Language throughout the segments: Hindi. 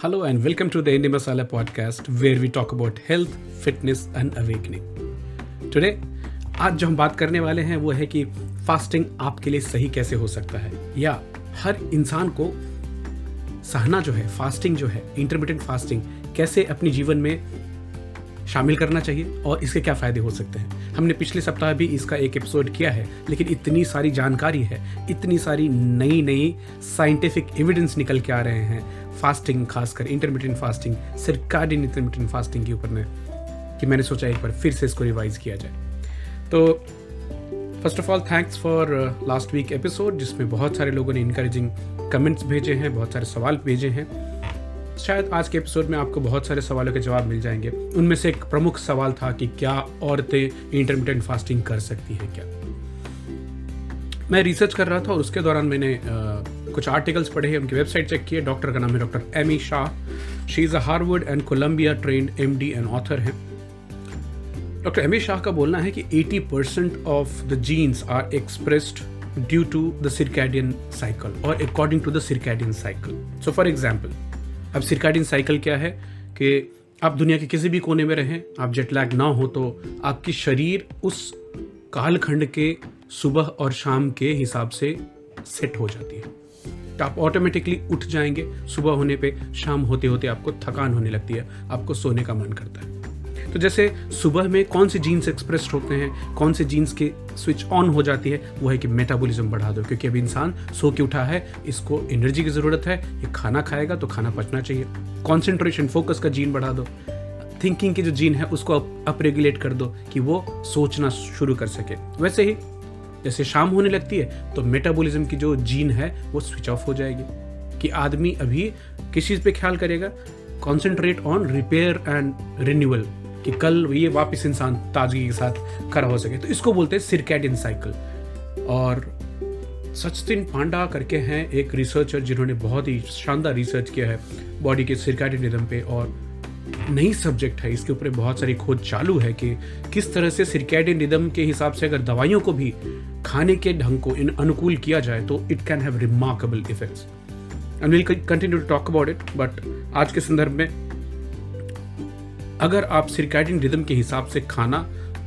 Hello and welcome to the Indy Masala podcast where we talk about health, fitness and awakening. Today, आज जो हम बात करने वाले हैं वो है कि फास्टिंग आपके लिए सही कैसे हो सकता है या हर इंसान को सहना जो है, फास्टिंग जो है, इंटरमिटेंट फास्टिंग कैसे अपने जीवन में शामिल करना चाहिए और इसके क्या फ़ायदे हो सकते हैं। हमने पिछले सप्ताह भी इसका एक एपिसोड किया है, लेकिन इतनी सारी जानकारी है, इतनी सारी नई नई साइंटिफिक एविडेंस निकल के आ रहे हैं फास्टिंग, खासकर intermittent fasting, circadian intermittent fasting के ऊपर में, कि मैंने सोचा एक बार फिर से इसको रिवाइज किया जाए। तो first of all thanks for last week episode, जिसमें बहुत सारे लोगों ने इनकरेजिंग कमेंट्स भेजे हैं, बहुत सारे सवाल भेजे हैं। शायद आज के एपिसोड में आपको बहुत सारे सवालों के जवाब मिल जाएंगे। उनमें से एक प्रमुख सवाल था कि क्या औरतें इंटरमिटेंट फास्टिंग कर सकती हैं क्या। मैं रिसर्च कर रहा था और उसके दौरान मैंने कुछ आर्टिकल्स पढ़े हैं, उनकी वेबसाइट चेक किए। डॉक्टर का नाम है doctor Amy Shah. She is a Harvard and Columbia trained MD and author हैं। डॉक्टर एमी शाह का बोलना है कि 80% of the genes are expressed due to the circadian cycle और according to the circadian cycle. So for example, अब सर्कैडियन साइकिल क्या है कि आप दुनिया के किसी भी कोने में रहें, आप जेटलैग ना हो, तो आपकी शरीर उस कालखंड के सुबह और शाम के हिसाब से सेट हो जाती है। तो आप ऑटोमेटिकली उठ जाएंगे सुबह होने पे, शाम होते होते आपको थकान होने लगती है, आपको सोने का मन करता है। तो जैसे सुबह में कौन से जीन्स एक्सप्रेस्ड होते हैं, कौन से जीन्स के स्विच ऑन हो जाती है, वो है कि मेटाबॉलिज्म बढ़ा दो, क्योंकि अब इंसान सो के उठा है, इसको एनर्जी की ज़रूरत है, ये खाना खाएगा तो खाना पचना चाहिए। कंसंट्रेशन, फोकस का जीन बढ़ा दो, थिंकिंग के जो जीन है उसको अप रेगुलेट कर दो कि वो सोचना शुरू कर सके। वैसे ही जैसे शाम होने लगती है तो मेटाबॉलिज्म की जो जीन है वो स्विच ऑफ हो जाएगी कि आदमी अभी किस चीज़ पर ख्याल करेगा, concentrate on repair and renewal, कि कल ये वापस इंसान ताजगी के साथ खड़ा हो सके। तो इसको बोलते हैं सर्कैडियन साइकिल। और सचिन पांडा करके हैं एक रिसर्चर, जिन्होंने बहुत ही शानदार रिसर्च किया है बॉडी के सर्कैडियन रिदम पे, और नई सब्जेक्ट है, इसके ऊपर बहुत सारी खोज चालू है कि किस तरह से सर्कैडियन रिदम के हिसाब से अगर दवाइयों को भी खाने के ढंग को इन अनुकूल किया जाए तो it can have remarkable effects. And we will continue to talk about it, but आज के संदर्भ में अगर आप सर्कैडियन रिदम के हिसाब से खाना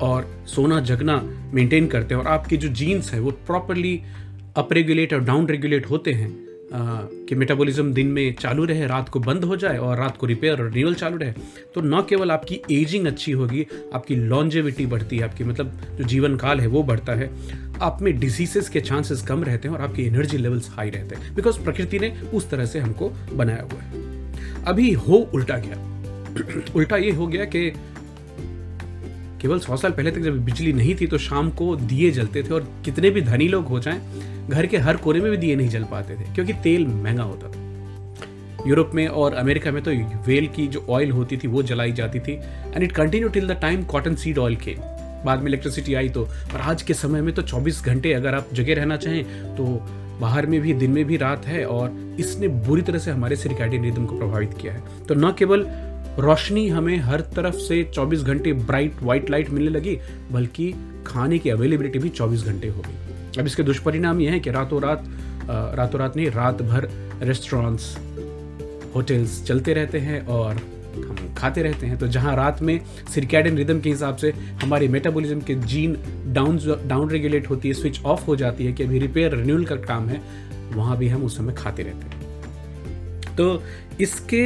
और सोना जगना मेंटेन करते हैं और आपके जो जीन्स हैं वो प्रॉपरली अप रेगुलेट और डाउन रेगुलेट होते हैं, कि मेटाबॉलिज्म दिन में चालू रहे, रात को बंद हो जाए और रात को रिपेयर और रिन्यूअल चालू रहे, तो न केवल आपकी एजिंग अच्छी होगी, आपकी लॉन्जेविटी बढ़ती है, आपकी मतलब जो जीवन काल है वो बढ़ता है, आप में डिजीजेस के चांसेस कम रहते हैं और आपकी एनर्जी लेवल्स हाई रहते हैं, बिकॉज प्रकृति ने उस तरह से हमको बनाया हुआ है। अभी हो उल्टा गया, उल्टा ये हो गया कि केवल 100 साल पहले तक जब बिजली नहीं थी तो शाम को दिए जलते थे, और कितने भी धनी लोग हो जाएं, घर के हर कोने में भी दिए नहीं जल पाते थे क्योंकि तेल महंगा होता था। यूरोप में और अमेरिका में तो वेल की जो ऑयल होती थी वो जलाई जाती थी, and it continue till the time cotton seed oil came. बाद में इलेक्ट्रिसिटी आई तो, और आज के समय में तो 24 घंटे अगर आप जगे रहना चाहें तो बाहर में भी, दिन में भी, रात है, और इसने बुरी तरह से हमारे सर्कैडियन रिदम को प्रभावित किया है। तो न केवल रोशनी हमें हर तरफ से 24 घंटे ब्राइट वाइट लाइट मिलने लगी, बल्कि खाने की अवेलेबिलिटी भी 24 घंटे हो गई। अब इसके दुष्परिणाम ये हैं कि रातों रात नहीं, रात भर रेस्टोरेंट्स, होटल्स चलते रहते हैं और हम खाते रहते हैं। तो जहाँ रात में सर्कैडियन रिदम के हिसाब से हमारे मेटाबॉलिज्म के जीन डाउन रेगुलेट होती है, स्विच ऑफ हो जाती है कि अभी रिपेयर रिन्यूअल का काम है, वहाँ भी हम उस समय खाते रहते हैं। तो इसके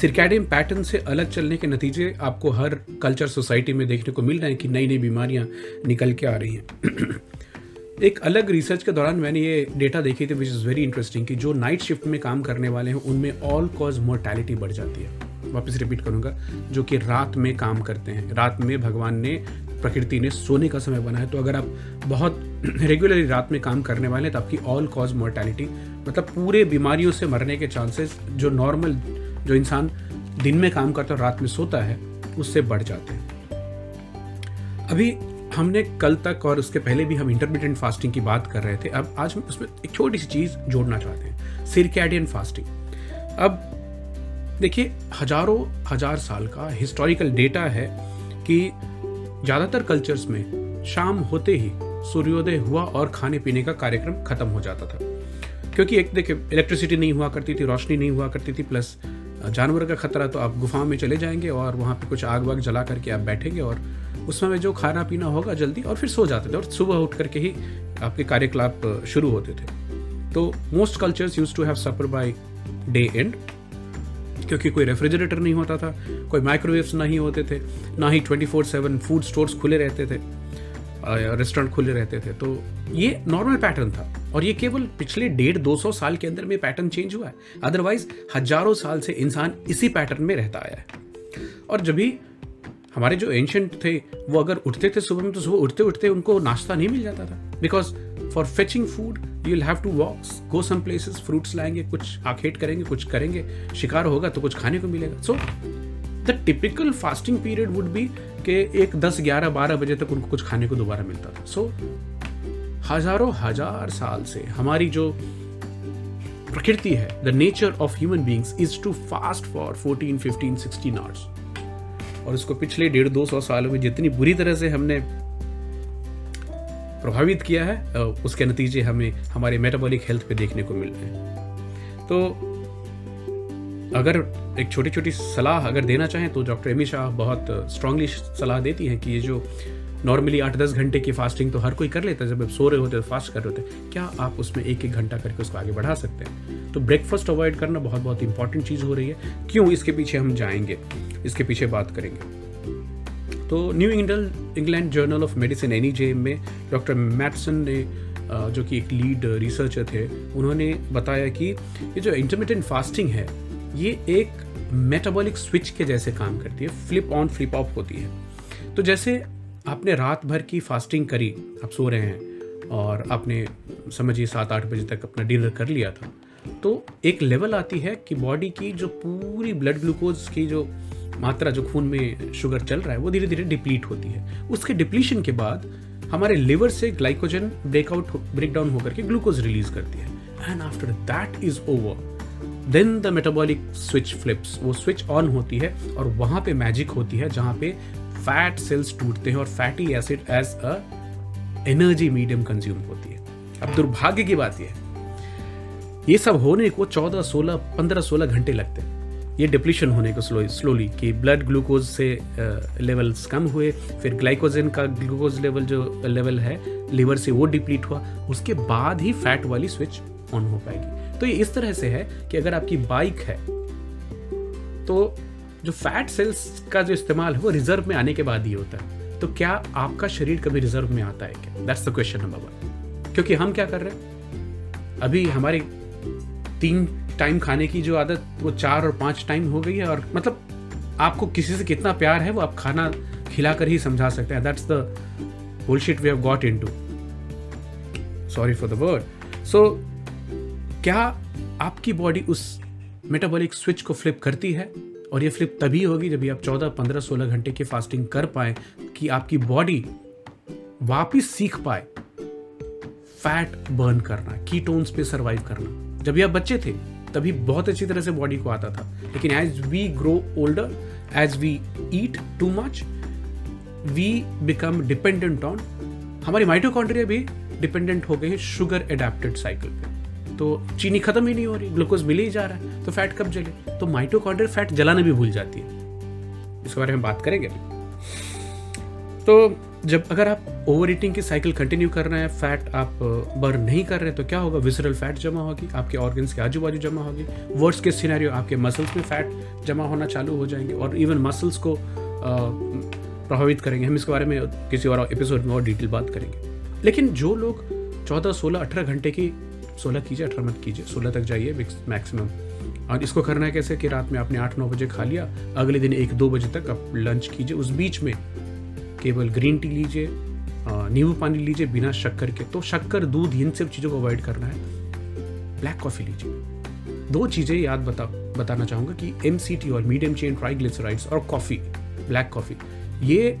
सर्कैडियन पैटर्न से अलग चलने के नतीजे आपको हर कल्चर, सोसाइटी में देखने को मिल रहे हैं कि नई नई बीमारियां निकल के आ रही हैं। एक अलग रिसर्च के दौरान मैंने ये डेटा देखी थी, विच इज़ वेरी इंटरेस्टिंग, कि जो नाइट शिफ्ट में काम करने वाले हैं उनमें ऑल कॉज मोर्टैलिटी बढ़ जाती है। वापस रिपीट करूँगा, जो कि रात में काम करते हैं, रात में भगवान ने, प्रकृति ने सोने का समय बनाया, तो अगर आप बहुत रेगुलरली रात में काम करने वाले हैं तो आपकी ऑल कॉज मोर्टैलिटी, मतलब पूरे बीमारियों से मरने के चांसेस, जो नॉर्मल जो इंसान दिन में काम करता है रात में सोता है, उससे बढ़ जाते हैं। अभी हमने कल तक और उसके पहले भी हम इंटरमिटेंट फास्टिंग की बात कर रहे थे, अब आज हम उसमें एक छोटी सी चीज़ जोड़ना चाहते हैं, सर्कैडियन फास्टिंग। अब देखिए, हज़ार साल का हिस्टोरिकल डेटा है कि ज़्यादातर कल्चर्स में शाम होते ही सूर्योदय हुआ और खाने पीने का कार्यक्रम खत्म हो जाता था, क्योंकि एक देखिए इलेक्ट्रिसिटी नहीं हुआ करती थी, रोशनी नहीं हुआ करती थी, प्लस जानवर का खतरा तो आप गुफा में चले जाएंगे और वहाँ पे कुछ आग वाग जला करके आप बैठेंगे और उसमें जो खाना पीना होगा जल्दी, और फिर सो जाते थे और सुबह उठ करके ही आपके कार्यकलाप शुरू होते थे। तो most cultures use to have supper by day end, क्योंकि कोई रेफ्रिजरेटर नहीं होता था, कोई माइक्रोवेव्स नहीं होते थे, ना ही 24/7 फूड स्टोर्स खुले रहते थे, रेस्टोरेंट खुले रहते थे। तो ये नॉर्मल पैटर्न था और ये केवल पिछले 150-200 साल के अंदर में पैटर्न चेंज हुआ है, अदरवाइज हजारों साल से इंसान इसी पैटर्न में रहता आया है। और जब भी हमारे जो एंशंट थे वो अगर उठते थे सुबह में, तो सुबह उठते उठते उनको नाश्ता नहीं मिल जाता था, because for fetching food you will have to walk go some places, fruits लाएंगे, कुछ आखेट करेंगे, कुछ करेंगे, शिकार होगा तो कुछ खाने को मिलेगा। So the typical fasting period would be के एक 10, 11, 12 बजे तक उनको कुछ खाने को दोबारा मिलता था। सो हजारों हजार साल से हमारी जो प्रकृति है, the nature of human beings is to fast for 14, 15, 16 hours, और उसको पिछले 150-200 सालों में जितनी बुरी तरह से हमने प्रभावित किया है, उसके नतीजे हमें हमारे मेटाबॉलिक हेल्थ पे देखने को मिल रहे हैं। तो अगर एक छोटी छोटी सलाह अगर देना चाहें तो डॉक्टर एमी शाह बहुत स्ट्रांगली सलाह देती हैं कि ये जो नॉर्मली 8-10 घंटे की फास्टिंग तो हर कोई कर लेता है, जब आप सो रहे होते तो फास्ट कर रहे होते, क्या आप उसमें 1-1 घंटा करके उसको आगे बढ़ा सकते हैं। तो ब्रेकफास्ट अवॉइड करना बहुत बहुत इंपॉर्टेंट चीज़ हो रही है। क्यों, इसके पीछे हम जाएंगे, इसके पीछे बात करेंगे। तो New England journal of Medicine NEJM में डॉक्टर मैटसन ने, जो कि एक लीड रिसर्चर थे, उन्होंने बताया कि ये जो इंटरमिटेंट फास्टिंग है ये एक मेटाबॉलिक स्विच के जैसे काम करती है, फ्लिप ऑन फ्लिप ऑफ होती है। तो जैसे आपने रात भर की फास्टिंग करी, आप सो रहे हैं और आपने समझिए 7-8 बजे तक अपना डिनर कर लिया था, तो एक लेवल आती है कि बॉडी की जो पूरी ब्लड ग्लूकोज की जो मात्रा, जो खून में शुगर चल रहा है, वो धीरे धीरे डिप्लीट होती है। उसके डिप्लीशन के बाद हमारे लिवर से ग्लाइकोजन ब्रेकडाउन होकर के ग्लूकोज रिलीज करती है, and after that is over then the metabolic switch flips, वो स्विच ऑन होती है और वहाँ पे मैजिक होती है जहाँ पे फैट सेल्स टूटते हैं और fatty acid as a energy medium consume होती है। अब दुर्भाग्य की बात ये सब होने को 14, 16, 15, 16 घंटे लगते हैं, ये डिप्लीशन होने को स्लोली कि ब्लड ग्लूकोज से लेवल्स कम हुए, फिर ग्लाइकोजन का ग्लूकोज लेवल जो लेवल है लीवर से वो डिप्लीट हुआ, उसके बाद ही फैट वाली स्विच ऑन हो पाएगी। तो ये इस तरह से है कि अगर आपकी बाइक है तो जो फैट सेल्स का जो इस्तेमाल है वो रिजर्व में आने के बाद ही होता है। तो क्या आपका शरीर कभी रिजर्व में आता है क्या? That's the question number 1। क्योंकि हम क्या कर रहे हैं, अभी हमारे 3 टाइम खाने की जो आदत वो 4 और 5 टाइम हो गई है, और मतलब आपको किसी से कितना प्यार है वो आप खाना खिलाकर ही समझा सकते हैं। That's the bullshit we have got into, sorry for the word. So क्या आपकी बॉडी उस मेटाबॉलिक स्विच को फ्लिप करती है? और ये फ्लिप तभी होगी जब आप 14, 15, 16 घंटे की फास्टिंग कर पाए कि आपकी बॉडी वापिस सीख पाए फैट बर्न करना, कीटोन्स पे सर्वाइव करना। जब ये आप बच्चे थे तभी बहुत अच्छी तरह से बॉडी को आता था, लेकिन as we grow older, as we eat too much, we become dependent on, हमारी माइटोकॉन्ड्रिया भी डिपेंडेंट हो गए हैं शुगर एडेप्टेड साइकिल पे। तो चीनी खत्म ही नहीं हो रही, ग्लूकोज मिले ही जा रहा है, तो फैट कब जले? तो माइटोकॉन्ड्रिया फैट जलाना भी भूल जाती है, इसके बारे में बात करेंगे। तो जब अगर आप ओवर ईटिंग की साइकिल कंटिन्यू कर रहे हैं, फैट आप बर्न नहीं कर रहे हैं, तो क्या होगा? विसरल फैट जमा होगी, आपके ऑर्गन्स के आजू बाजू जमा होगी, वर्स्ट केस सिनेरियो आपके मसल्स में फैट जमा होना चालू हो जाएंगे और इवन मसल्स को प्रभावित करेंगे। हम इसके बारे में किसी और एपिसोड में और डिटेल बात करेंगे। लेकिन जो लोग 14, 16, 18 घंटे की, 16 कीजिए 18 मत कीजिए, 16 तक जाइए मैक्सिमम। और इसको करना है कैसे कि रात में आपने 8-9 बजे खा लिया, अगले दिन 1-2 बजे तक आप लंच कीजिए, उस बीच में केवल ग्रीन टी लीजिए, नींबू पानी लीजिए बिना शक्कर के। तो शक्कर, दूध, इन सब चीज़ों को अवॉइड करना है। ब्लैक कॉफ़ी लीजिए। 2 चीज़ें याद बताना चाहूँगा कि MCT और मीडियम चेन ट्राइग्लिसराइड्स और कॉफ़ी, ब्लैक कॉफ़ी, ये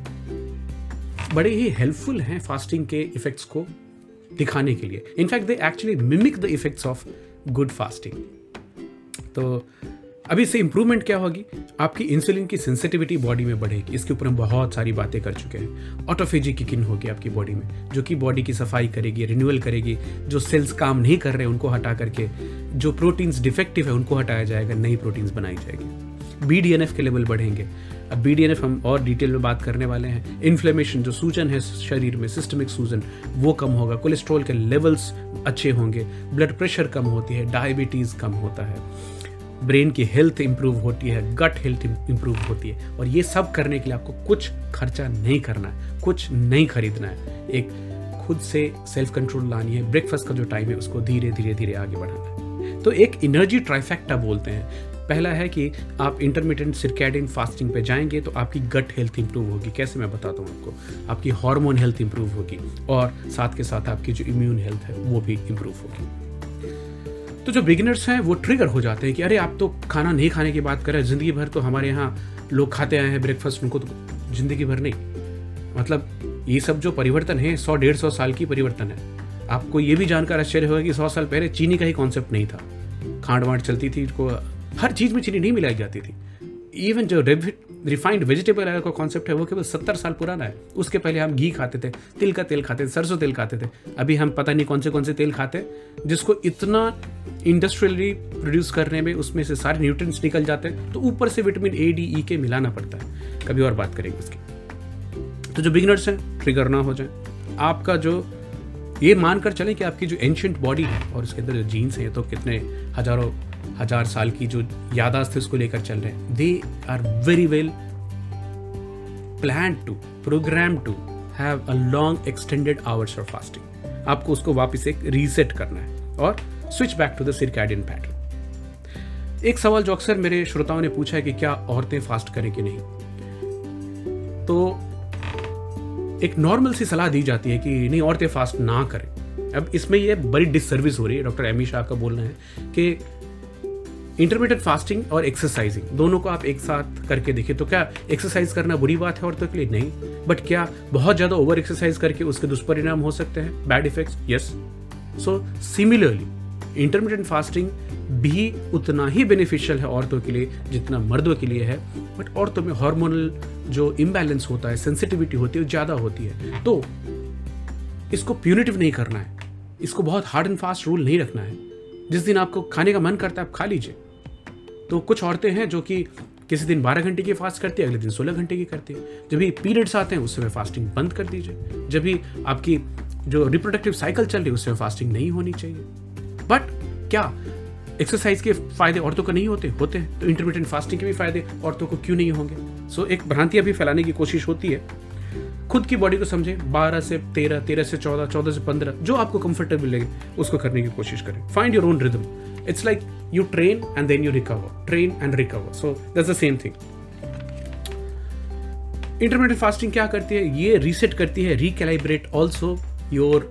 बड़े ही हेल्पफुल हैं फास्टिंग के इफ़ेक्ट्स को दिखाने के लिए। In fact they actually mimic the effects of good fasting. तो अब इससे इंप्रूवमेंट क्या होगी? आपकी इंसुलिन की सेंसिटिविटी बॉडी में बढ़ेगी। इसके ऊपर हम बहुत सारी बातें कर चुके हैं। ऑटोफेजी किकिन होगी आपकी बॉडी में, जो कि बॉडी की सफाई करेगी, रिन्यूअल करेगी। जो सेल्स काम नहीं कर रहे उनको हटा करके, जो प्रोटीन्स डिफेक्टिव है उनको हटाया जाएगा, नई प्रोटीन्स बनाई जाएगी। BDNF के लेवल बढ़ेंगे। अब BDNF हम और डिटेल में बात करने वाले हैं। इन्फ्लेमेशन, जो सूजन है शरीर में, सिस्टमिक सूजन, वो कम होगा। कोलेस्ट्रॉल के लेवल्स अच्छे होंगे। ब्लड प्रेशर कम होती है, डायबिटीज़ कम होता है, ब्रेन की हेल्थ इंप्रूव होती है, गट हेल्थ इंप्रूव होती है। और ये सब करने के लिए आपको कुछ खर्चा नहीं करना है, कुछ नहीं खरीदना है, एक खुद से सेल्फ कंट्रोल लानी है। ब्रेकफास्ट का जो टाइम है उसको धीरे धीरे धीरे आगे बढ़ाना है। तो एक एनर्जी ट्राइफैक्टा बोलते हैं। पहला है कि आप इंटरमिटेंट सर्कैडियन फास्टिंग पे जाएंगे तो आपकी गट हेल्थ इंप्रूव होगी। कैसे, मैं बताता हूँ आपको। आपकी हार्मोन हेल्थ इंप्रूव होगी और साथ के साथ आपकी जो इम्यून हेल्थ है वो भी इंप्रूव होगी। तो जो बिगिनर्स हैं वो ट्रिगर हो जाते हैं कि अरे आप तो खाना नहीं खाने की बात कर रहे हैं, ज़िंदगी भर तो हमारे यहाँ लोग खाते आए हैं ब्रेकफास्ट, उनको तो ज़िंदगी भर नहीं। मतलब ये सब जो परिवर्तन है 100-150 साल की परिवर्तन है। आपको ये भी जानकर आश्चर्य होगा कि 100 साल पहले चीनी का ही कॉन्सेप्ट नहीं था। खांड वाँड चलती थी, उसको हर चीज़ में चीनी नहीं मिलाई जाती थी। इवन जो रिफाइंड वेजिटेबल ऑयल का कॉन्सेप्ट है वो केवल 70 साल पुराना है। उसके पहले हम घी खाते थे, तिल का तेल खाते थे, सरसों तेल खाते थे। अभी हम पता नहीं कौन से तेल खाते हैं जिसको इतना इंडस्ट्रियली प्रोड्यूस करने में उसमें से सारे न्यूट्रिएंट्स निकल जाते हैं, तो ऊपर से विटामिन ADE के मिलाना पड़ता है। कभी और बात करेंगे इसकी। तो जो बिगिनर्स हैं ट्रिगर ना हो जाए। आपका जो ये मानकर चलें कि आपकी जो एंशिएंट बॉडी है और उसके अंदर जो जीन्स हैं तो कितने हज़ार साल की जो यादाश्त है उसको लेकर चल रहे हैं। They are very well plan to program to have a long extended hours of fasting. आपको उसको वापस एक रीसेट करना है और switch back to the circadian pattern. एक सवाल जो अक्सर मेरे श्रोताओं ने पूछा है कि क्या औरतें फास्ट करें कि नहीं, तो एक नॉर्मल सी सलाह दी जाती है कि नहीं, औरतें फास्ट ना करें। अब इसमें यह बड़ी डिससर्विस हो रही है। डॉक्टर एमी शाह का बोलना है कि इंटरमिटेंट फास्टिंग और एक्सरसाइजिंग दोनों को आप एक साथ करके देखिए। तो क्या एक्सरसाइज करना बुरी बात है औरतों के लिए? नहीं। बट क्या बहुत ज़्यादा ओवर एक्सरसाइज करके उसके दुष्परिणाम हो सकते हैं, bad effects? Yes. So similarly intermittent fasting भी उतना ही बेनिफिशियल है औरतों के लिए जितना मर्दों के लिए है। बट औरतों में हार्मोनल जो इम्बैलेंस होता है, सेंसिटिविटी होती है, ज़्यादा होती है। तो इसको प्यूनिटिव नहीं करना है, इसको बहुत हार्ड एंड फास्ट रूल नहीं रखना है। जिस दिन आपको खाने का मन करता है आप खा लीजिए। तो कुछ औरतें हैं जो कि किसी दिन 12 घंटे की फास्ट करती है, अगले दिन 16 घंटे की करती है। जब भी पीरियड्स आते हैं उस समय फास्टिंग बंद कर दीजिए। जब भी आपकी जो रिप्रोडक्टिव साइकिल चल रही है उस समय फास्टिंग नहीं होनी चाहिए। बट क्या एक्सरसाइज के फायदे औरतों को नहीं होते? होते हैं। तो इंटरमिटेंट फास्टिंग के भी फायदे औरतों को क्यों नहीं होंगे? सो एक भ्रांतियाँ भी फैलाने की कोशिश होती है। खुद की बॉडी को समझें, 12 से 13, 13 से 14, 14 से 15, जो आपको कंफर्टेबल लगे उसको करने की कोशिश करें। Find your own rhythm. It's like you train and then you recover, train and recover. So that's the same thing. Intermittent fasting क्या करती है? ये रीसेट करती है, recalibrate also your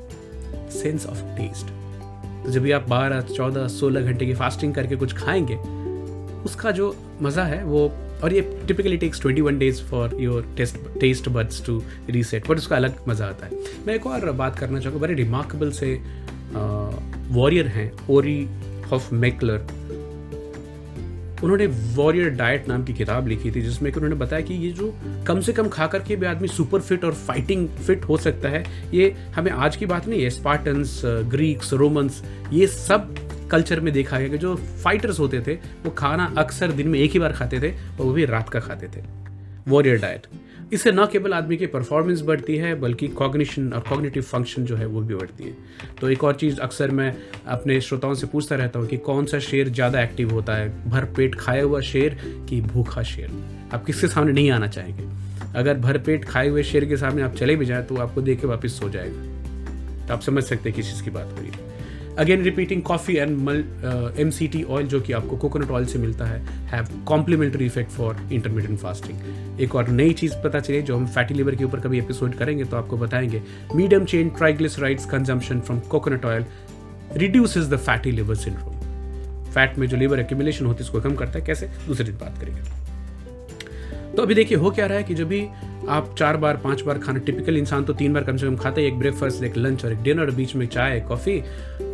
sense of taste. तो जब भी आप 12, 14, 16 घंटे की फास्टिंग करके कुछ खाएंगे उसका जो मज़ा है वो, और ये typically takes 21 days for your taste buds to reset, but उसका अलग मज़ा आता है। मैं एक और बात करना चाहूँगा। बड़े रिमार्केबल से वॉरियर हैं ओरी हॉफ मेकलर। उन्होंने वॉरियर डाइट नाम की किताब लिखी थी जिसमें कि उन्होंने बताया कि ये जो कम से कम खा करके भी आदमी सुपर फिट और फाइटिंग फिट हो सकता है, ये हमें आज की बात नहीं है। स्पार्टन्स, ग्रीक्स, रोमन्स, ये सब कल्चर में देखा गया कि जो फाइटर्स होते थे वो खाना अक्सर दिन में एक ही बार खाते थे और वो भी रात का खाते थे। वॉरियर डाइट, इससे न केवल आदमी की परफॉर्मेंस बढ़ती है बल्कि कॉग्निशन और कॉग्निटिव फंक्शन जो है वो भी बढ़ती है। तो एक और चीज़ अक्सर मैं अपने श्रोताओं से पूछता रहता हूँ कि कौन सा शेर ज़्यादा एक्टिव होता है, भरपेट खाया हुआ शेर कि भूखा शेर? आप किसके सामने नहीं आना चाहेंगे। अगर भरपेट खाए हुए शेर के सामने आप चले भी जाएँ तो आपको देख के वापस सो जाएगा। तो आप समझ सकते हैं किस चीज़ की बात हो रही है। Again repeating, coffee and MCT oil जो कि आपको कोकोनट ऑयल से मिलता है, have complementary effect for intermittent fasting. एक और नई चीज़ पता चली जो हम फैटी लिवर के ऊपर कभी एपिसोड करेंगे तो आपको बताएंगे। Medium chain triglycerides consumption from coconut oil reduces the fatty liver syndrome. Fat में जो लिवर एक्यूमुलेशन होती है उसको कम करता है। कैसे, दूसरी दिन बात करेंगे। तो अभी देखिए हो क्या रहा है कि जब भी आप 4 बार 5 बार खाना, टिपिकल इंसान तो 3 बार कम से कम खाता है, एक ब्रेकफास्ट, एक लंच और एक डिनर, बीच में चाय, कॉफ़ी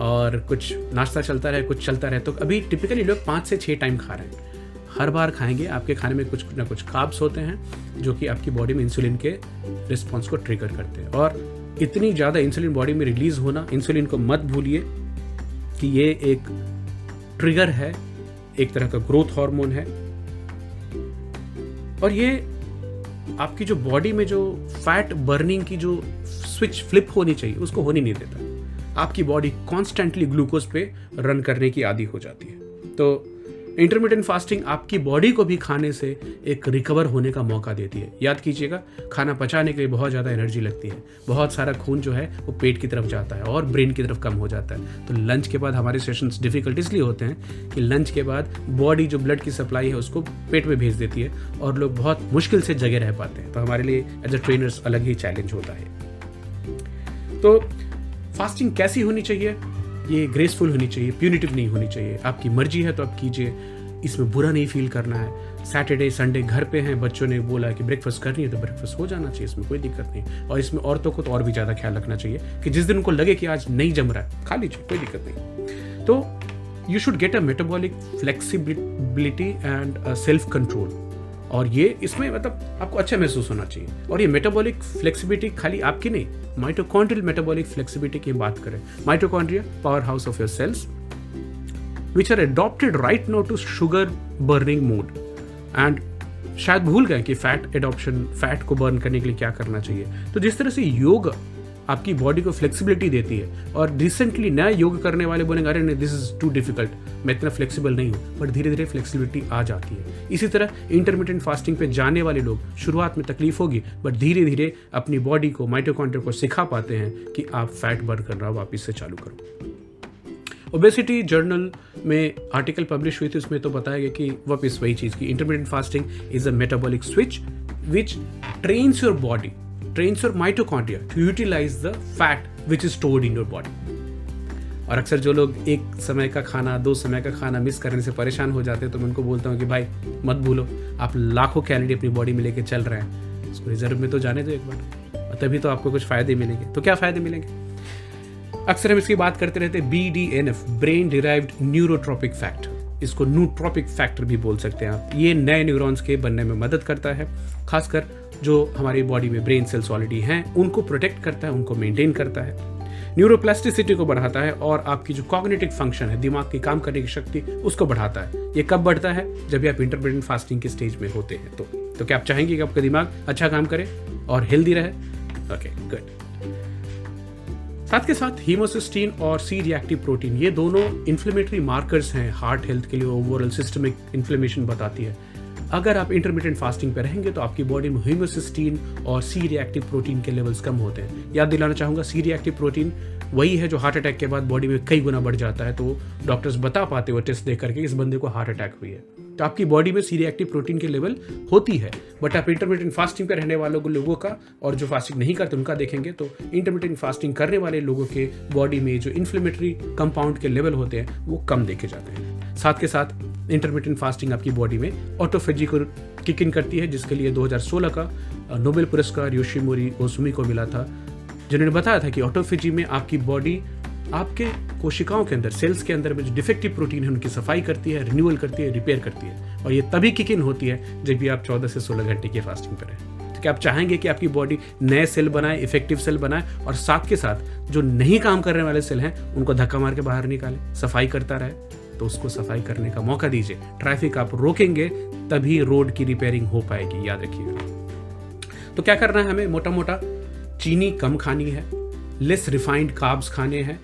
और कुछ नाश्ता चलता रहे, कुछ चलता रहे। तो अभी टिपिकली लोग 5 से 6 टाइम खा रहे हैं। हर बार खाएंगे, आपके खाने में कुछ ना कुछ कार्ब्स होते हैं जो कि आपकी बॉडी में इंसुलिन के रिस्पॉन्स को ट्रिगर करते हैं। और इतनी ज़्यादा इंसुलिन बॉडी में रिलीज़ होना, इंसुलिन को मत भूलिए कि ये एक ट्रिगर है, एक तरह का ग्रोथ हार्मोन है। और ये आपकी जो बॉडी में जो फैट बर्निंग की जो स्विच फ्लिप होनी चाहिए उसको होने नहीं देता। आपकी बॉडी कॉन्स्टेंटली ग्लूकोज पे रन करने की आदी हो जाती है। तो इंटरमिटेंट फास्टिंग आपकी बॉडी को भी खाने से एक रिकवर होने का मौका देती है। याद कीजिएगा, खाना पचाने के लिए बहुत ज़्यादा एनर्जी लगती है, बहुत सारा खून जो है वो पेट की तरफ जाता है और ब्रेन की तरफ कम हो जाता है। तो लंच के बाद हमारे सेशंस डिफ़िकल्ट इसलिए होते हैं कि लंच के बाद बॉडी जो ब्लड की सप्लाई है उसको पेट में भेज देती है और लोग बहुत मुश्किल से जगह रह पाते हैं। तो हमारे लिए एज अ ट्रेनर्स अलग ही चैलेंज होता है। तो फास्टिंग कैसी होनी चाहिए? ये ग्रेसफुल होनी चाहिए, प्यूनिटिव नहीं होनी चाहिए। आपकी मर्जी है तो आप कीजिए, इसमें बुरा नहीं फील करना है। सैटरडे संडे घर पे हैं, बच्चों ने बोला कि ब्रेकफास्ट करनी है तो ब्रेकफास्ट हो जाना चाहिए, इसमें कोई दिक्कत नहीं। और इसमें औरतों को तो और भी ज़्यादा ख्याल रखना चाहिए कि जिस दिन उनको लगे कि आज नहीं जम रहा है, खा लीजिए, कोई दिक्कत नहीं। तो you should get a metabolic flexibility and self control. और ये इसमें मतलब आपको अच्छा महसूस होना चाहिए। और ये मेटाबॉलिक फ्लेक्सिबिलिटी खाली आपकी नहीं, माइटोकॉन्ड्रियल मेटाबॉलिक फ्लेक्सिबिलिटी की बात करें। Mitochondria power house of your cells which are adapted right now to sugar burning mode. And शायद भूल गए कि फैट एडॉप्शन, फैट को बर्न करने के लिए क्या करना चाहिए। तो जिस तरह से योग आपकी बॉडी को फ्लेक्सिबिलिटी देती है, और रिसेंटली नया योग करने वाले बोलेंगे अरे नहीं, दिस इज़ टू डिफिकल्ट, मैं इतना फ्लेक्सिबल नहीं हूँ, बट धीरे धीरे फ्लेक्सिबिलिटी आ जाती है। इसी तरह इंटरमिटेंट फास्टिंग पे जाने वाले लोग शुरुआत में तकलीफ होगी, बट धीरे धीरे अपनी बॉडी को, माइटोकॉन्ड्रिया को सिखा पाते हैं कि आप फैट बर्न करना वापस से चालू करो। ओबेसिटी जर्नल में आर्टिकल पब्लिश हुई थी, उसमें तो बताया गया कि वापस वही चीज़ की intermittent fasting is a metabolic switch which trains your body, trains your mitochondria to utilize the fat which is stored in your body. और अक्सर जो लोग एक समय का खाना, दो समय का खाना मिस करने से परेशान हो जाते हैं तो मैं उनको बोलता हूँ कि भाई मत भूलो, आप लाखों कैलोरी अपनी बॉडी में लेके चल रहे हैं, उसको रिजर्व में तो जाने दो एक बार, तभी तो आपको कुछ फ़ायदे मिलेंगे। तो क्या फ़ायदे मिलेंगे? अक्सर हम इसकी बात करते रहते हैं, BDNF, brain derived neurotropic factor, इसको न्यूट्रॉपिक फैक्टर भी बोल सकते हैं आप। ये नए न्यूरॉन्स के बनने में मदद करता है, खासकर जो हमारी बॉडी में ब्रेन सेल्स ऑलरेडी हैं उनको प्रोटेक्ट करता है, उनको मेंटेन करता है, न्यूरोप्लास्टिसिटी को बढ़ाता है, और आपकी जो कॉग्निटिव फंक्शन है, दिमाग की काम करने की शक्ति, उसको बढ़ाता है। ये कब बढ़ता है? जब भी आप इंटरमिटेंट फास्टिंग के स्टेज में होते हैं। तो क्या आप चाहेंगे कि आपका दिमाग अच्छा काम करे और हेल्दी रहे? Okay, good. साथ के साथ हीमोसिस्टीन और C-रिएक्टिव प्रोटीन, ये दोनों इन्फ्लेमेटरी मार्कर्स हैं हार्ट हेल्थ के लिए, ओवरऑल सिस्टमिक इन्फ्लेमेशन बताती है। अगर आप इंटरमिटेंट फास्टिंग पर रहेंगे तो आपकी बॉडी में हीमोसिस्टीन और C-रिएक्टिव प्रोटीन के लेवल्स कम होते हैं। याद दिलाना चाहूँगा, C-रिएक्टिव प्रोटीन वही है जो हार्ट अटैक के बाद बॉडी में कई गुना बढ़ जाता है। तो डॉक्टर्स बता पाते हो टेस्ट देख करके इस बंदे को हार्ट अटैक हुई है। तो आपकी बॉडी में C-रिएक्टिव प्रोटीन के लेवल होती है, बट आप इंटरमिटेंट फास्टिंग पर रहने वालों को, लोगों का, और जो फास्टिंग नहीं करते उनका देखेंगे तो इंटरमिटेंट फास्टिंग करने वाले लोगों के बॉडी में जो इन्फ्लेमेटरी कंपाउंड के लेवल होते हैं वो कम देखे जाते हैं। साथ के साथ इंटरमिटेंट फास्टिंग आपकी बॉडी में ऑटोफेजी को किक इन करती है, जिसके लिए 2016 का नोबेल पुरस्कार योशिनोरी ओसुमी को मिला था, जिन्होंने बताया था कि ऑटोफेजी में आपकी बॉडी आपके कोशिकाओं के अंदर, सेल्स के अंदर में जो डिफेक्टिव प्रोटीन है उनकी सफाई करती है, रिन्यूअल करती है, रिपेयर करती है। और ये तभी किक इन होती है जब भी आप 14 से 16 घंटे की फास्टिंग पर रहें। तो क्या आप चाहेंगे कि आपकी बॉडी नए सेल बनाए, इफेक्टिव सेल बनाए, और साथ के साथ जो नहीं काम करने वाले सेल हैं उनको धक्का मार के बाहर निकाले, सफाई करता रहे? तो उसको सफाई करने का मौका दीजिए। ट्रैफिक आप रोकेंगे तभी रोड की रिपेयरिंग हो पाएगी, याद रखिएगा। तो क्या करना है हमें? मोटा मोटा चीनी कम खानी है, लेस रिफाइंड कार्ब्स खाने हैं,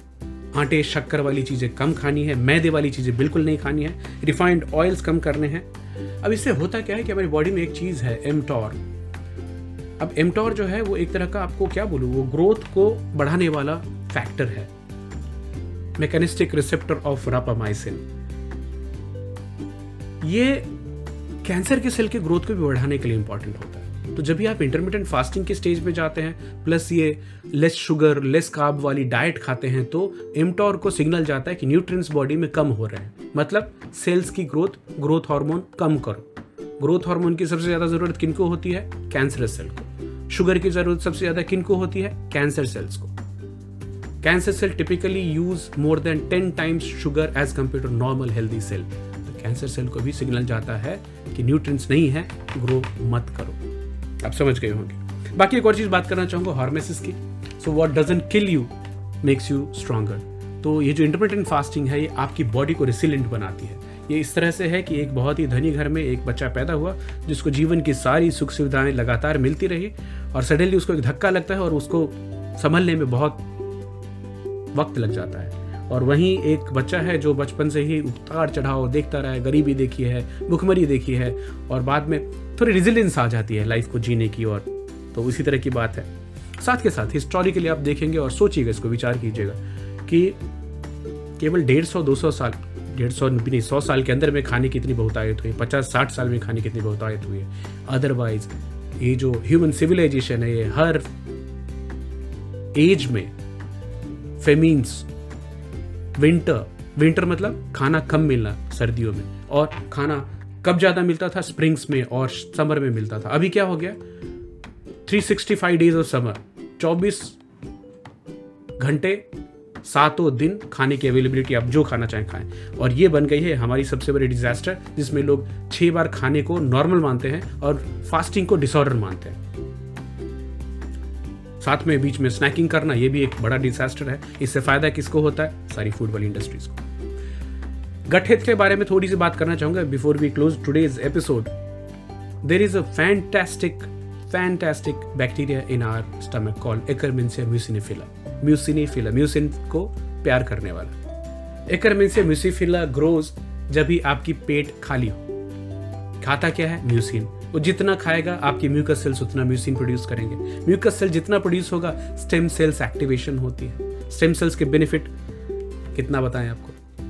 आटे शक्कर वाली चीज़ें कम खानी है, मैदे वाली चीज़ें बिल्कुल नहीं खानी है, रिफाइंड ऑयल्स कम करने हैं। अब इससे होता क्या है कि हमारी बॉडी में एक चीज़ है mTOR। अब mTOR जो है वो एक तरह का, आपको क्या बोलूँ, वो ग्रोथ को बढ़ाने वाला फैक्टर है, मैकेनिस्टिक रिसेप्टर ऑफ रापामाइसिन। ये कैंसर के सेल के ग्रोथ को भी बढ़ाने के लिए इंपॉर्टेंट होता है। तो जब भी आप इंटरमिटेंट फास्टिंग के स्टेज पे जाते हैं, प्लस ये लेस शुगर, लेस कार्ब वाली डाइट खाते हैं, तो mTOR को सिग्नल जाता है कि न्यूट्रिएंट्स बॉडी में कम हो रहे हैं, मतलब सेल्स की ग्रोथ हार्मोन कम करो। ग्रोथ हार्मोन की सबसे ज़्यादा ज़रूरत किनको होती है? कैंसरस सेल को। शुगर की ज़रूरत सबसे ज़्यादा किनको होती है? कैंसर सेल्स को। Cancer cell typically use more than 10 times sugar as compare to normal healthy cell. Cancer cell को भी सिग्नल जाता है कि न्यूट्रिएंट्स नहीं है, ग्रो मत करो। आप समझ गए होंगे। बाकी एक और चीज़ बात करना चाहूँगा हार्मेसिस की। So what doesn't kill you makes you stronger. तो ये जो इंटरमिटेंट फास्टिंग है ये आपकी बॉडी को रेसिलेंट बनाती है। ये इस तरह से है कि एक बहुत ही धनी घर में एक बच्चा पैदा हुआ जिसको जीवन की सारी सुख सुविधाएं लगातार मिलती रही और सडनली उसको एक धक्का लगता है और उसको संभलने में बहुत वक्त लग जाता है। और वहीं एक बच्चा है जो बचपन से ही उतार चढ़ाव देखता रहा है, गरीबी देखी है, भुखमरी देखी है और बाद में थोड़ी रिजिलेंस आ जाती है लाइफ को जीने की। और तो इसी तरह की बात है। साथ के साथ हिस्टोरिकली आप देखेंगे और सोचिएगा, इसको विचार कीजिएगा कि केवल 100 साल के अंदर में खाने की इतनी बहुतायत हुई, 50-60 साल में खाने की इतनी बहुतायत हुई है। अदरवाइज ये जो ह्यूमन सिविलाइजेशन है ये हर एज में फेमीन्स, विंटर मतलब खाना कम मिलना सर्दियों में, और खाना कब ज़्यादा मिलता था स्प्रिंग्स में और समर में मिलता था। अभी क्या हो गया, 365 डेज ऑफ समर, 24 घंटे सातों दिन खाने की अवेलेबिलिटी, आप जो खाना चाहें खाएं। और ये बन गई है हमारी सबसे बड़ी डिजास्टर जिसमें लोग 6 बार खाने को नॉर्मल मानते हैं और फास्टिंग को डिसऑर्डर मानते हैं। साथ में बीच में स्नैकिंग करना ये भी एक बड़ा डिजास्टर है। इससे फायदा किसको होता है, सारी फूड वाली इंडस्ट्रीज को। गट हेल्थ के बारे में थोड़ी सी बात करना चाहूंगा before we close today's episode. There is a fantastic bacteria in our stomach called akkermansia muciniphila, mucin को प्यार करने वाला। एकरमेंसिया म्यूसिनिफिला ग्रोज जब भी आपकी पेट खाली हो। खाता क्या है, म्यूसिन। वो जितना खाएगा आपकी म्यूकस सेल्स उतना म्यूसिन प्रोड्यूस करेंगे। म्यूकस सेल जितना प्रोड्यूस होगा स्टेम सेल्स एक्टिवेशन होती है। स्टेम सेल्स के बेनिफिट कितना बताएं आपको।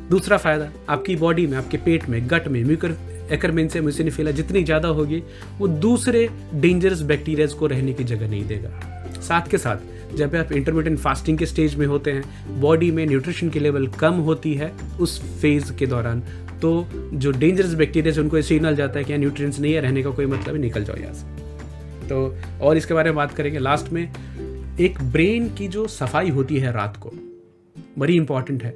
दूसरा फायदा, आपकी बॉडी में, आपके पेट में, गट में एकरमेंसिया म्यूसिनिफिला जितनी ज़्यादा होगी वो दूसरे डेंजरस बैक्टीरियाज को रहने की जगह नहीं देगा। साथ के साथ जब आप इंटरमिटेंट फास्टिंग के स्टेज में होते हैं, बॉडी में न्यूट्रिशन की लेवल कम होती है उस फेज़ के दौरान, तो जो डेंजरस बैक्टीरिया उनको सिग्नल जाता है कि न्यूट्रिएंट्स नहीं है, रहने का कोई मतलब है, निकल जाओ यहाँ से। तो और इसके बारे में बात करेंगे लास्ट में। एक ब्रेन की जो सफाई होती है रात को बड़ी इंपॉर्टेंट है,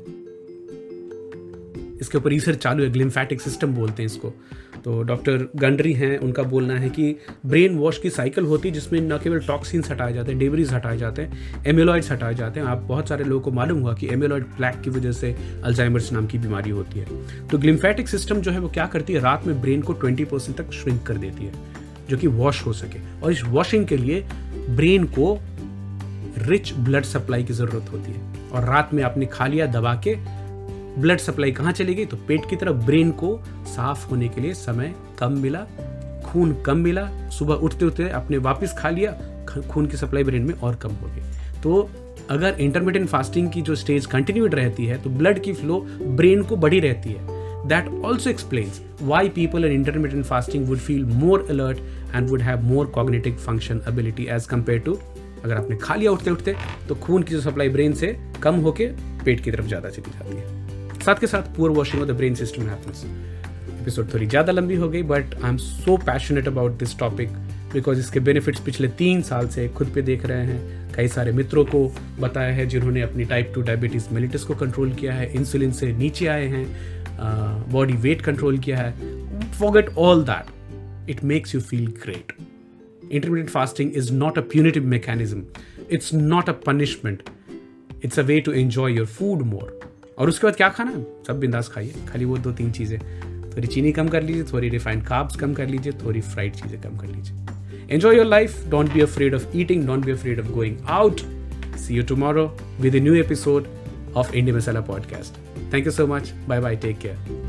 इसके ऊपर रिसर्च चालू है, लिम्फेटिक सिस्टम बोलते हैं इसको। तो डॉक्टर गंडरी हैं, उनका बोलना है कि ब्रेन वॉश की साइकिल होती है जिसमें न केवल टॉक्सिन्स हटाए जाते हैं, डेब्रीज हटाए जाते हैं, एमेलॉइड्स हटाए जाते हैं। आप बहुत सारे लोगों को मालूम हुआ कि एमेलॉइड प्लेक की वजह से अल्जाइमर्स नाम की बीमारी होती है। तो लिम्फेटिक सिस्टम जो है वो क्या करती है, रात में ब्रेन को 20% तक श्रिंक कर देती है जो कि वॉश हो सके। और इस वॉशिंग के लिए ब्रेन को रिच ब्लड सप्लाई की ज़रूरत होती है। और रात में आपने खा लिया दबा के, ब्लड सप्लाई कहाँ चली गई, तो पेट की तरफ। ब्रेन को साफ होने के लिए समय कम मिला, खून कम मिला, सुबह उठते उठते आपने वापस खा लिया, खून की सप्लाई ब्रेन में और कम हो गई। तो अगर इंटरमिटेंट फास्टिंग की जो स्टेज कंटिन्यूड रहती है तो ब्लड की फ्लो ब्रेन को बढ़ी रहती है। That also explains why people in intermittent fasting would feel more alert and would have more cognitive function ability as compare to अगर आपने खा लिया उठते उठते, तो खून की जो सप्लाई ब्रेन से कम होकर पेट की तरफ ज़्यादा चली जाती है। साथ के साथ poor washing of the brain system happens. Episode थोड़ी ज़्यादा लंबी हो गई but I am so passionate about this topic because इसके बेनिफिट्स पिछले 3 साल से खुद पे देख रहे हैं। कई सारे मित्रों को बताया है जिन्होंने अपनी टाइप 2 डायबिटीज़ मेलिटस को कंट्रोल किया है, इंसुलिन से नीचे आए हैं, बॉडी वेट कंट्रोल किया है। Forget all that, it makes you feel great. Intermittent fasting is not a punitive mechanism, it's not a punishment, it's a way to enjoy your food more. और उसके बाद क्या खाना है, सब बिंदास खाइए, खाली वो 2-3 चीज़ें, थोड़ी चीनी कम कर लीजिए, थोड़ी रिफाइंड कार्ब्स कम कर लीजिए, थोड़ी फ्राइड चीज़ें कम कर लीजिए। Enjoy your life, don't be afraid of eating, don't be afraid of going out. See you tomorrow with a new episode of indie Masala podcast. Thank you so much, bye bye, take care.